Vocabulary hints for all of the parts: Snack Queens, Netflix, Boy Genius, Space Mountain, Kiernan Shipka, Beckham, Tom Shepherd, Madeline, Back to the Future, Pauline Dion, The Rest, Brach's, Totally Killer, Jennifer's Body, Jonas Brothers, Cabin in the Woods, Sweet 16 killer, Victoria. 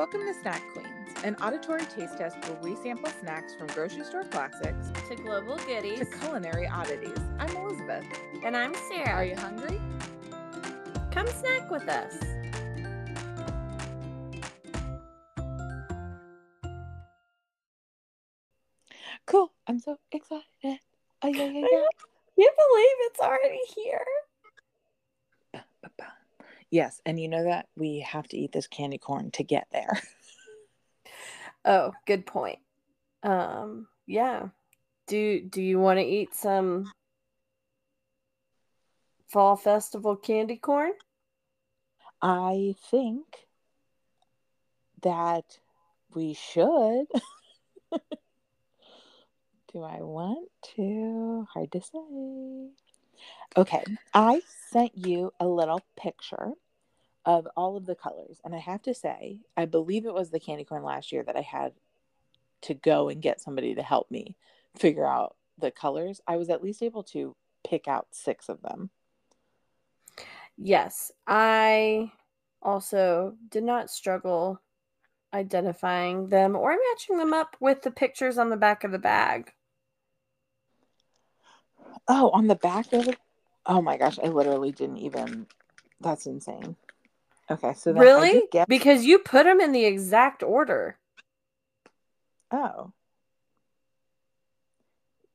Welcome to Snack Queens, an auditory taste test where we sample snacks from grocery store classics to global goodies to culinary oddities. I'm Elizabeth. And I'm Sarah. Are you hungry? Come snack with us. Cool. I'm so excited. Oh, yeah. Can't believe it's already here. Ba-ba-ba. Yes, and you know that we have to eat this candy corn to get there. Oh, good point. Yeah. Do you want to eat some Fall Festival candy corn? I think that we should. Do I want to? Hard to say. Okay, I sent you a little picture of all of the colors, and I have to say, I believe it was the candy corn last year that I had to go and get somebody to help me figure out the colors. I was at least able to pick out 6 of them. Yes, I also did not struggle identifying them or matching them up with the pictures on the back of the bag. Oh, on the back of it? Oh my gosh, I literally didn't even. That's insane. Okay, so then really? Because you put them in the exact order. Oh.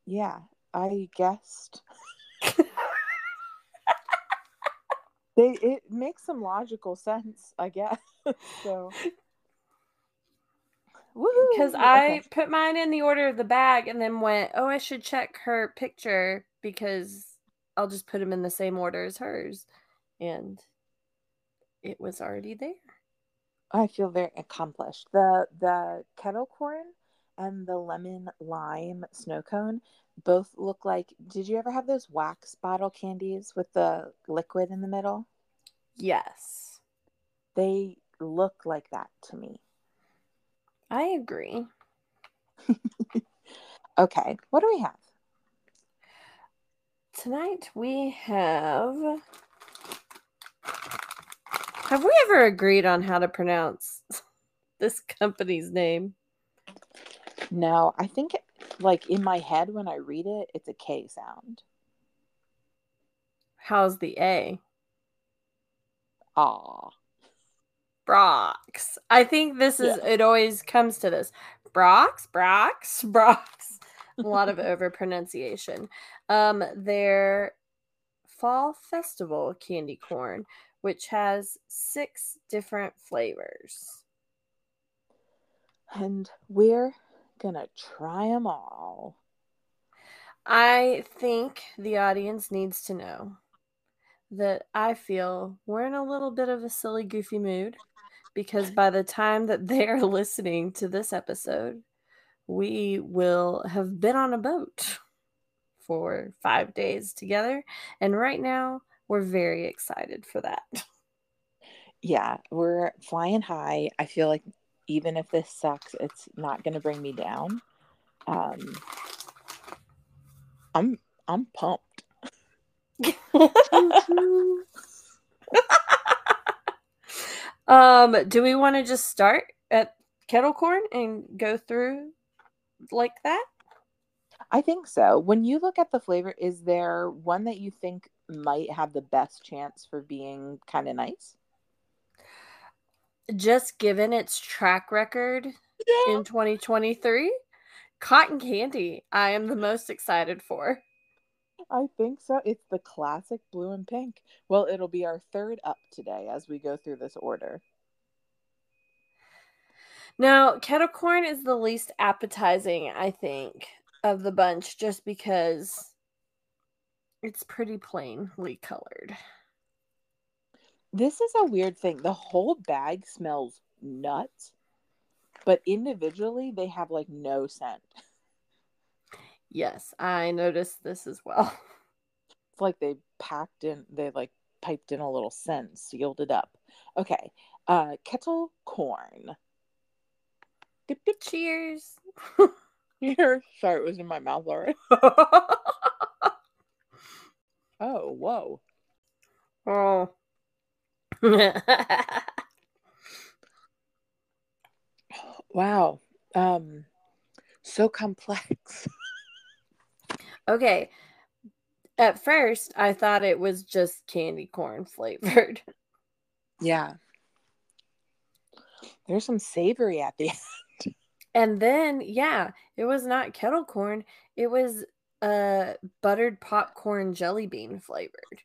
Yeah, I guessed. It makes some logical sense, I guess. So. Because I put mine in the order of the bag and then went, oh, I should check her picture because I'll just put them in the same order as hers. And it was already there. I feel very accomplished. The kettle corn and the lemon lime snow cone both look like, did you ever have those wax bottle candies with the liquid in the middle? Yes. They look like that to me. I agree. Okay, what do we have? Tonight we have we ever agreed on how to pronounce this company's name? No, I think like in my head when I read it, it's a K sound. How's the A? Aw. Brach's. I think this is, yeah. It always comes to this. Brach's. A lot of over-pronunciation. Their Fall Festival candy corn, which has 6 different flavors. And we're going to try them all. I think the audience needs to know that I feel we're in a little bit of a silly, goofy mood. Because by the time that they're listening to this episode, we will have been on a boat for 5 days together. And right now, we're very excited for that. Yeah, we're flying high. I feel like even if this sucks, it's not going to bring me down. I'm pumped. Do we want to just start at kettle corn and go through like that? I think so. When you look at the flavor, is there one that you think might have the best chance for being kind of nice? Just given its track record in 2023, cotton candy, I am the most excited for. I think so. It's the classic blue and pink. Well, it'll be our third up today as we go through this order. Now, kettle corn is the least appetizing, I think, of the bunch just because it's pretty plainly colored. This is a weird thing. The whole bag smells nuts, but individually they have like no scent. Yes, I noticed this as well. It's like they piped in a little scent, sealed it up. Okay, kettle corn. Dip, dip. Cheers. Cheers. Sorry, it was in my mouth already. Oh, whoa. Oh. Wow. So complex. Okay. At first, I thought it was just candy corn flavored. Yeah. There's some savory at the end. And then, yeah, it was not kettle corn. It was buttered popcorn jelly bean flavored.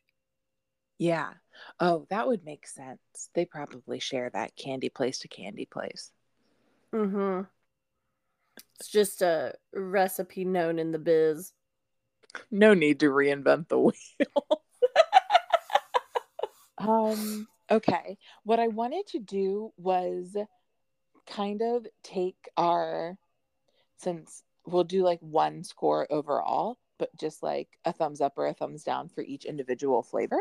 Yeah. Oh, that would make sense. They probably share that candy place to candy place. Mm-hmm. It's just a recipe known in the biz. No need to reinvent the wheel. Okay. What I wanted to do was kind of take our, since we'll do like one score overall, but just like a thumbs up or a thumbs down for each individual flavor.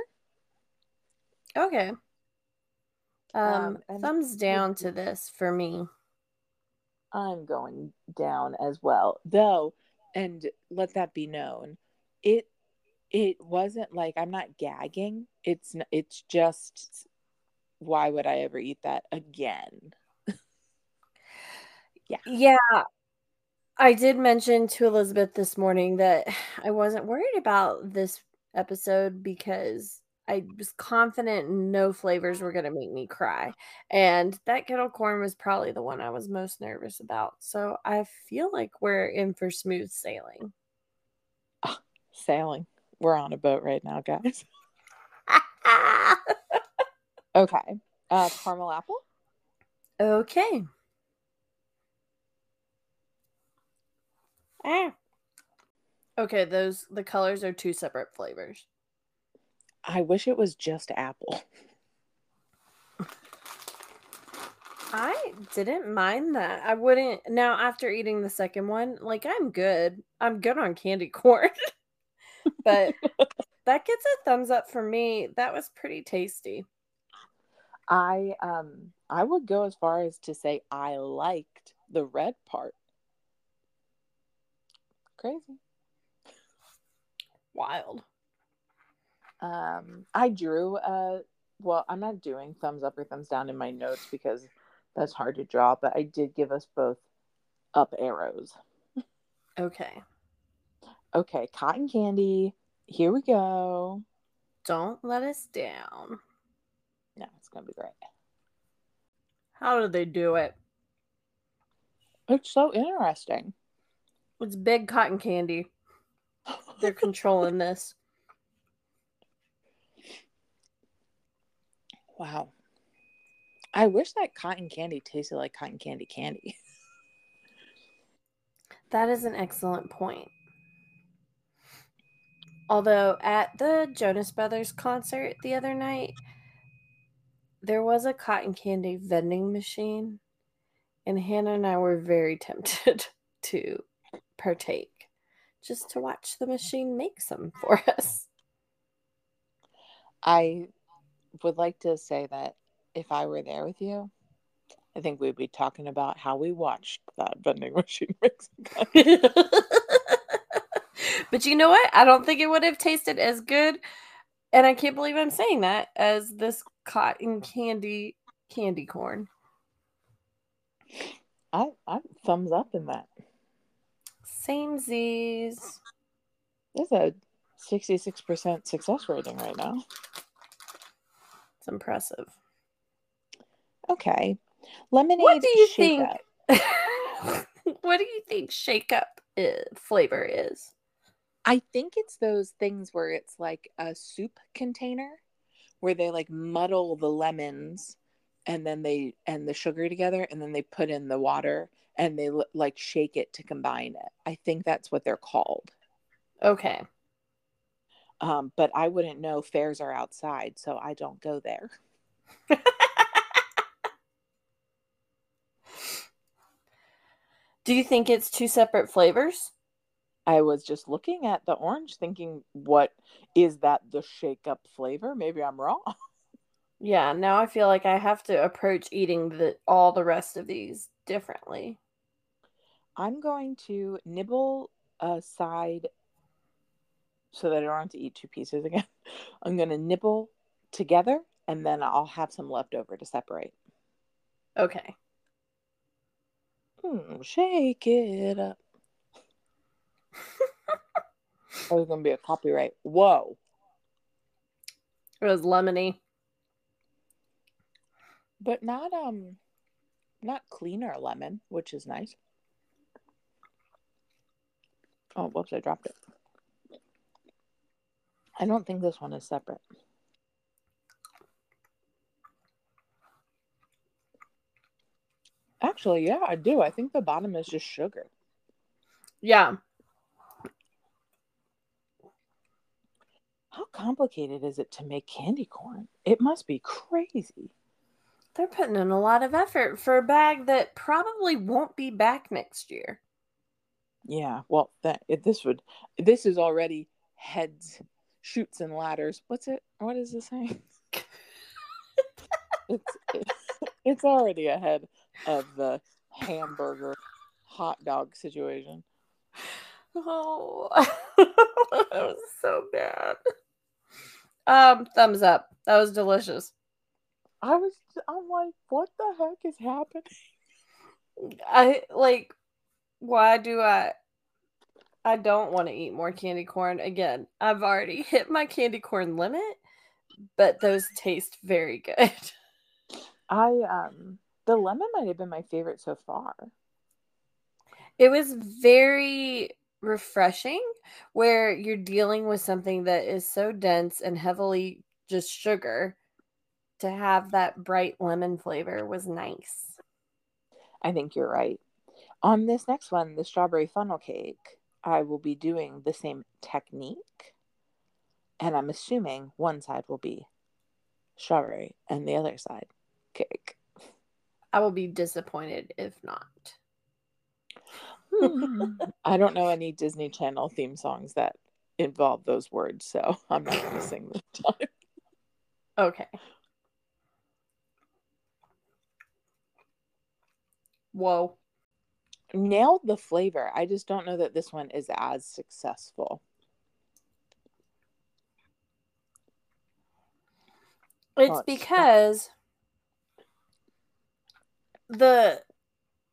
Okay. Thumbs down to this for me. I'm going down as well. Though, and let that be known, it wasn't like I'm not gagging. It's just, why would I ever eat that again? Yeah. I did mention to Elizabeth this morning that I wasn't worried about this episode because I was confident no flavors were going to make me cry. And that kettle corn was probably the one I was most nervous about. So I feel like we're in for smooth sailing. Oh, sailing. We're on a boat right now, guys. Okay. Caramel apple? Okay. Ah. Okay, the colors are two separate flavors. I wish it was just apple. I didn't mind that. I wouldn't. Now, after eating the second one, like, I'm good. I'm good on candy corn. But that gets a thumbs up for me. That was pretty tasty. I would go as far as to say I liked the red part. Crazy. Wild. I drew I'm not doing thumbs up or thumbs down in my notes because that's hard to draw, but I did give us both up arrows. Okay, cotton candy. Here we go. Don't let us down. No, it's gonna be great. How do they do it? It's so interesting. It's big cotton candy. They're controlling this. Wow. I wish that cotton candy tasted like cotton candy. That is an excellent point. Although at the Jonas Brothers concert the other night, there was a cotton candy vending machine, and Hannah and I were very tempted to partake just to watch the machine make some for us. I would like to say that if I were there with you, I think we'd be talking about how we watched that vending machine mix. But you know what? I don't think it would have tasted as good, and I can't believe I'm saying that, as this cotton candy corn. I thumbs up in that. Samesies. There's a 66% success rating right now. It's impressive. Okay. Lemonade. What do you think? What do you think shake up flavor is? I think it's those things where it's like a soup container where they like muddle the lemons and then they and the sugar together and then they put in the water and they like shake it to combine it. I think that's what they're called. Okay. But I wouldn't know. Fairs are outside, so I don't go there. Do you think it's two separate flavors? I was just looking at the orange thinking, what is that, the shake-up flavor? Maybe I'm wrong. Yeah, now I feel like I have to approach eating all the rest of these differently. I'm going to nibble a side so that I don't have to eat two pieces again. I'm going to nibble together, and then I'll have some left over to separate. Okay. Shake it up. That was going to be a copyright. Whoa. It was lemony. But not cleaner lemon, which is nice. Oh, whoops, I dropped it. I don't think this one is separate. Actually, yeah, I do. I think the bottom is just sugar. Yeah. How complicated is it to make candy corn? It must be crazy. They're putting in a lot of effort for a bag that probably won't be back next year. Yeah, well, this is already heads, shoots, and ladders. What's it? What is this saying? It's already ahead of the hamburger hot dog situation. Oh, that was so bad. Thumbs up. That was delicious. I'm like, what the heck is happening? Why do I don't want to eat more candy corn again. I've already hit my candy corn limit, but those taste very good. The lemon might have been my favorite so far. It was very refreshing where you're dealing with something that is so dense and heavily just sugar. To have that bright lemon flavor was nice. I think you're right. On this next one, the strawberry funnel cake, I will be doing the same technique. And I'm assuming one side will be strawberry and the other side cake. I will be disappointed if not. I don't know any Disney Channel theme songs that involve those words, so I'm not going to sing this time. Okay. Whoa. Nailed the flavor. I just don't know that this one is as successful. It's because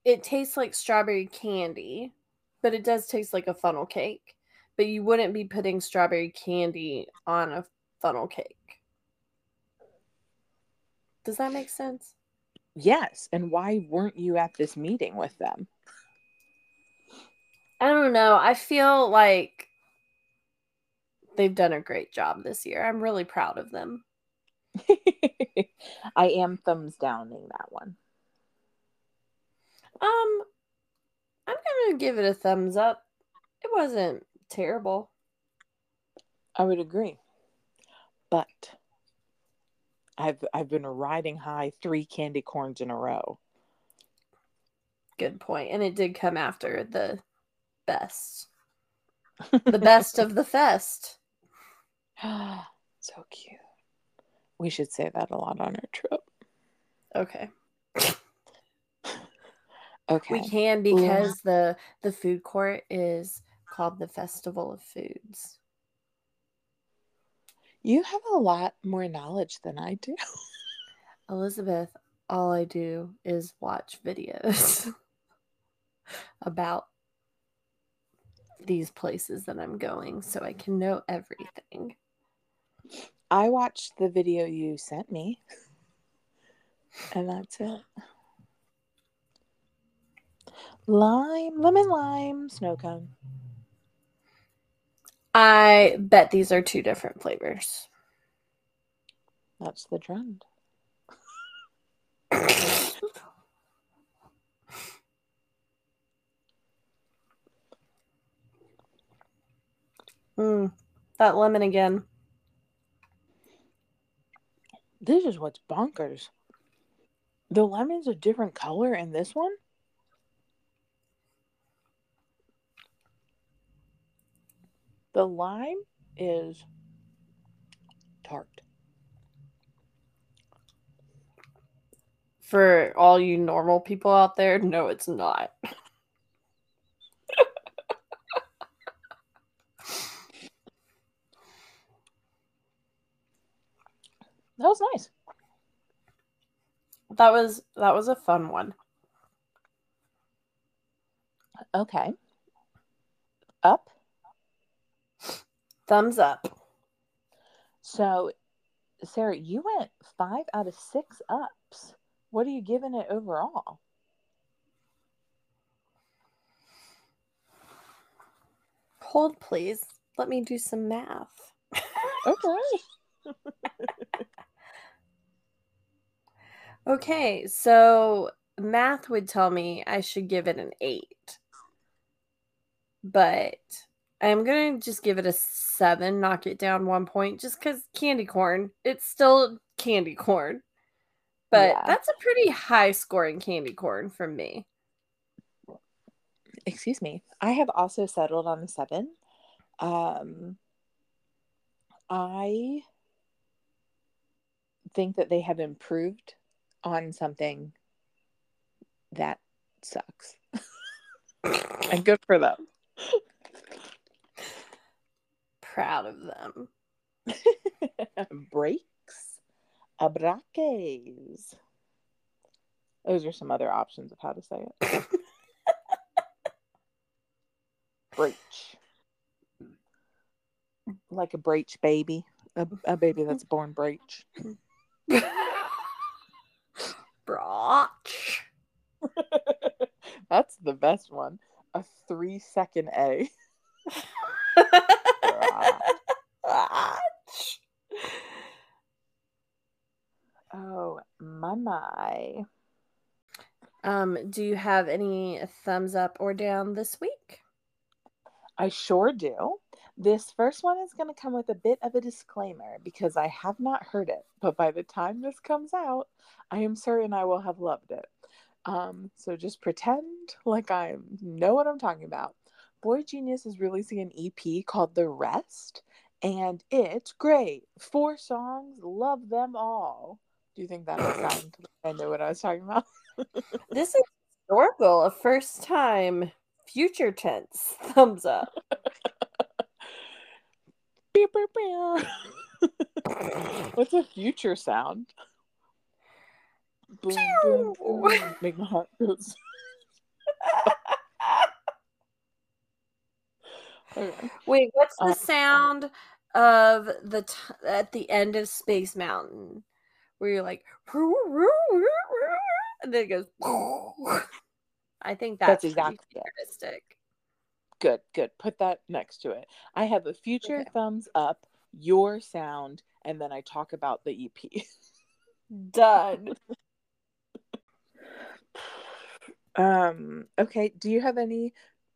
it tastes like strawberry candy, but it does taste like a funnel cake. But you wouldn't be putting strawberry candy on a funnel cake. Does that make sense? Yes, and why weren't you at this meeting with them? I don't know. I feel like they've done a great job this year. I'm really proud of them. I am thumbs downing that one. I'm going to give it a thumbs up. It wasn't terrible. I would agree. But I've been riding high 3 candy corns in a row. Good point. And it did come after the best. The best of the fest. So cute. We should say that a lot on our trip. Okay. Okay. We can because the food court is called the Festival of Foods. You have a lot more knowledge than I do. Elizabeth, all I do is watch videos about these places that I'm going so I can know everything. I watched the video you sent me, and that's it. Lemon lime, snow cone. I bet these are 2 different flavors. That's the trend. That lemon again. This is what's bonkers. The lemon's a different color in this one? The lime is tart. For all you normal people out there, no, it's not. That was nice. That was a fun one. Okay. Up. Thumbs up. So, Sarah, you went 5 out of 6 ups. What are you giving it overall? Hold, please. Let me do some math. Okay. Okay, so math would tell me I should give it an 8. But I'm going to just give it a 7, knock it down 1 point, just because candy corn. It's still candy corn. But yeah, that's a pretty high scoring candy corn from me. Excuse me. I have also settled on a 7. I think that they have improved on something that sucks. And good for them. Proud of them. Breaks. Abraques. Those are some other options of how to say it. Brach. Like a brach baby. A baby that's born brach. Brach. That's the best one. A 3-second A. Brach. Oh, my. Do you have any thumbs up or down this week? I sure do. This first one is going to come with a bit of a disclaimer because I have not heard it, but by the time this comes out, I am certain I will have loved it. So just pretend like I know what I'm talking about. Boy Genius is releasing an EP called The Rest, and it's great. 4 songs, love them all. Do you think that will sound like I know what I was talking about? This is historical, a first time. Future tense. Thumbs up. Beep, beep, beep. What's a future sound? Boom, boom, boom. Make my heart goes. Okay. Wait, what's the sound of the at the end of Space Mountain where you're like, roo, roo, roo, roo, and then it goes. I think that's exactly futuristic. Good, good. Put that next to it. I have a future thumbs up, your sound, and then I talk about the EP. Done. Okay, do you have any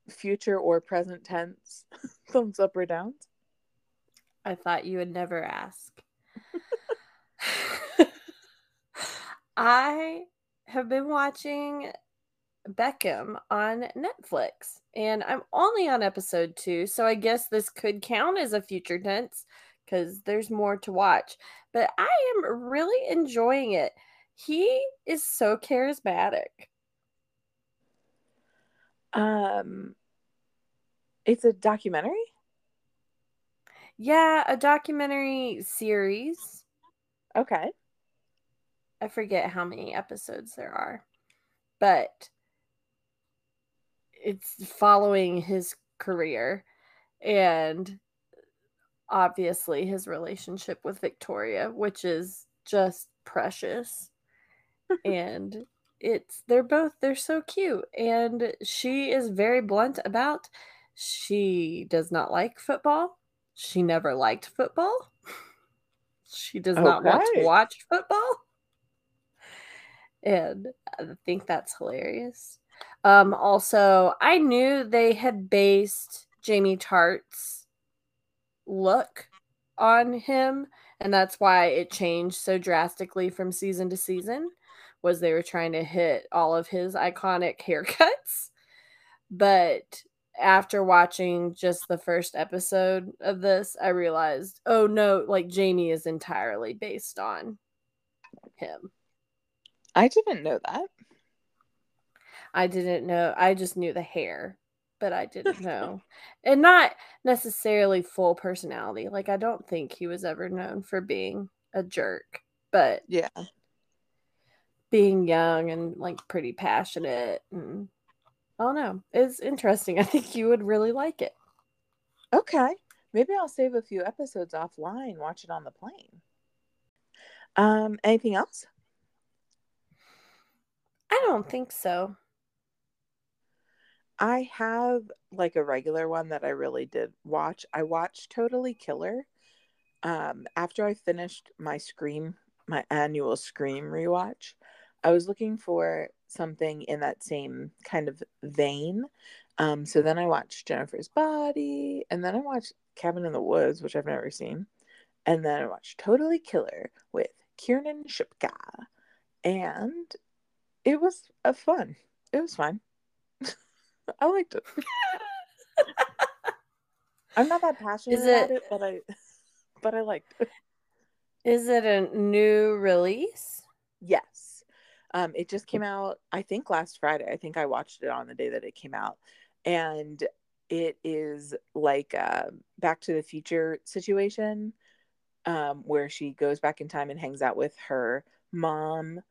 future or present tense thumbs up or downs? I thought you would never ask. I have been watching Beckham on Netflix, and I'm only on episode 2, so I guess this could count as a future tense because there's more to watch, but I am really enjoying it. He is so charismatic. It's a documentary? Yeah, a documentary series. Okay. I forget how many episodes there are, but it's following his career and obviously his relationship with Victoria, which is just precious. And they're so cute. And she is very blunt about she does not like football. She never liked football. She does not want to watch football. And I think that's hilarious. Also, I knew they had based Jamie Tartt's look on him, and that's why it changed so drastically from season to season, was they were trying to hit all of his iconic haircuts. But after watching just the first episode of this, I realized, oh no, like Jamie is entirely based on him. I didn't know that. I didn't know. I just knew the hair, but I didn't know. And not necessarily full personality. Like, I don't think he was ever known for being a jerk, but yeah, being young and like pretty passionate and I don't know. It's interesting. I think you would really like it. Okay. Maybe I'll save a few episodes offline, watch it on the plane. Anything else? I don't think so. I have like a regular one that I really did watch. I watched Totally Killer after I finished my Scream, my annual Scream rewatch. I was looking for something in that same kind of vein. So then I watched Jennifer's Body, and then I watched Cabin in the Woods, which I've never seen. And then I watched Totally Killer with Kiernan Shipka. And it was a fun. It was fun. I liked it. I'm not that passionate about it, but I liked it. Is it a new release? Yes. It just came out, I think, last Friday. I think I watched it on the day that it came out. And it is like a Back to the Future situation, where she goes back in time and hangs out with her mom.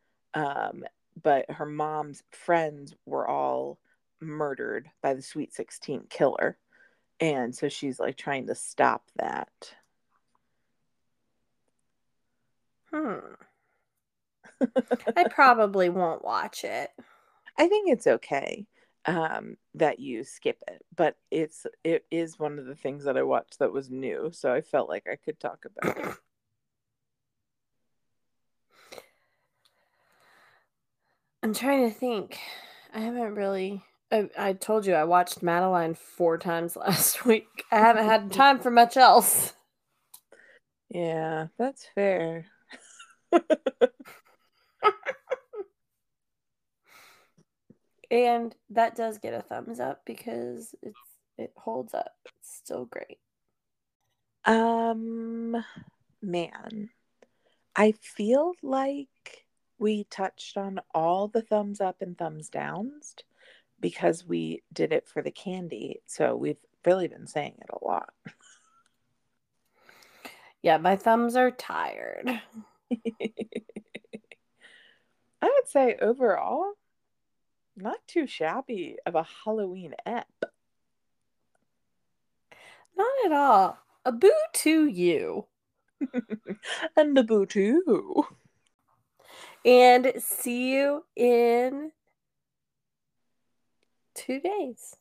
But her mom's friends were all murdered by the Sweet 16 killer. And so she's like trying to stop that. I probably won't watch it. I think it's okay that you skip it, but it is one of the things that I watched that was new, so I felt like I could talk about it. I'm trying to think. I haven't really... I told you I watched Madeline 4 times last week. I haven't had time for much else. Yeah, that's fair. And that does get a thumbs up because it holds up. It's still great. Man, I feel like we touched on all the thumbs up and thumbs downs because we did it for the candy. So we've really been saying it a lot. Yeah, my thumbs are tired. I would say overall, not too shabby of a Halloween ep. Not at all. A boo to you. And a boo to. And see you in 2 days.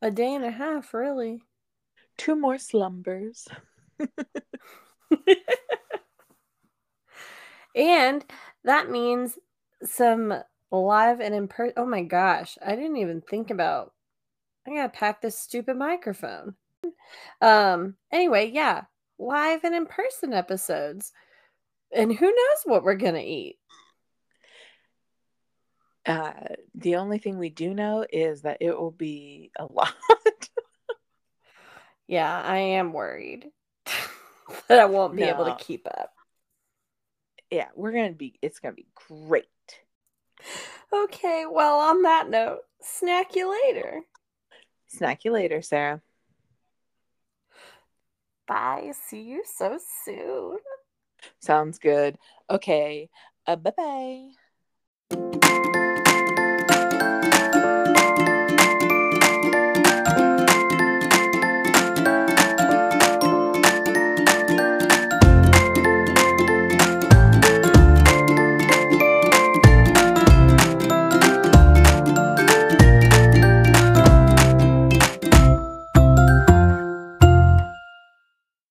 A day and a half, really. 2 more slumbers. And that means some live and in person. Oh my gosh, I didn't even think about. I gotta pack this stupid microphone. Anyway, yeah, live and in person episodes, and who knows what we're gonna eat. The only thing we do know is that it will be a lot. Yeah, I am worried that I won't be able to keep up. Yeah, it's going to be great. Okay, well, on that note, snack you later. Snack you later, Sarah. Bye. See you so soon. Sounds good. Okay. Bye-bye.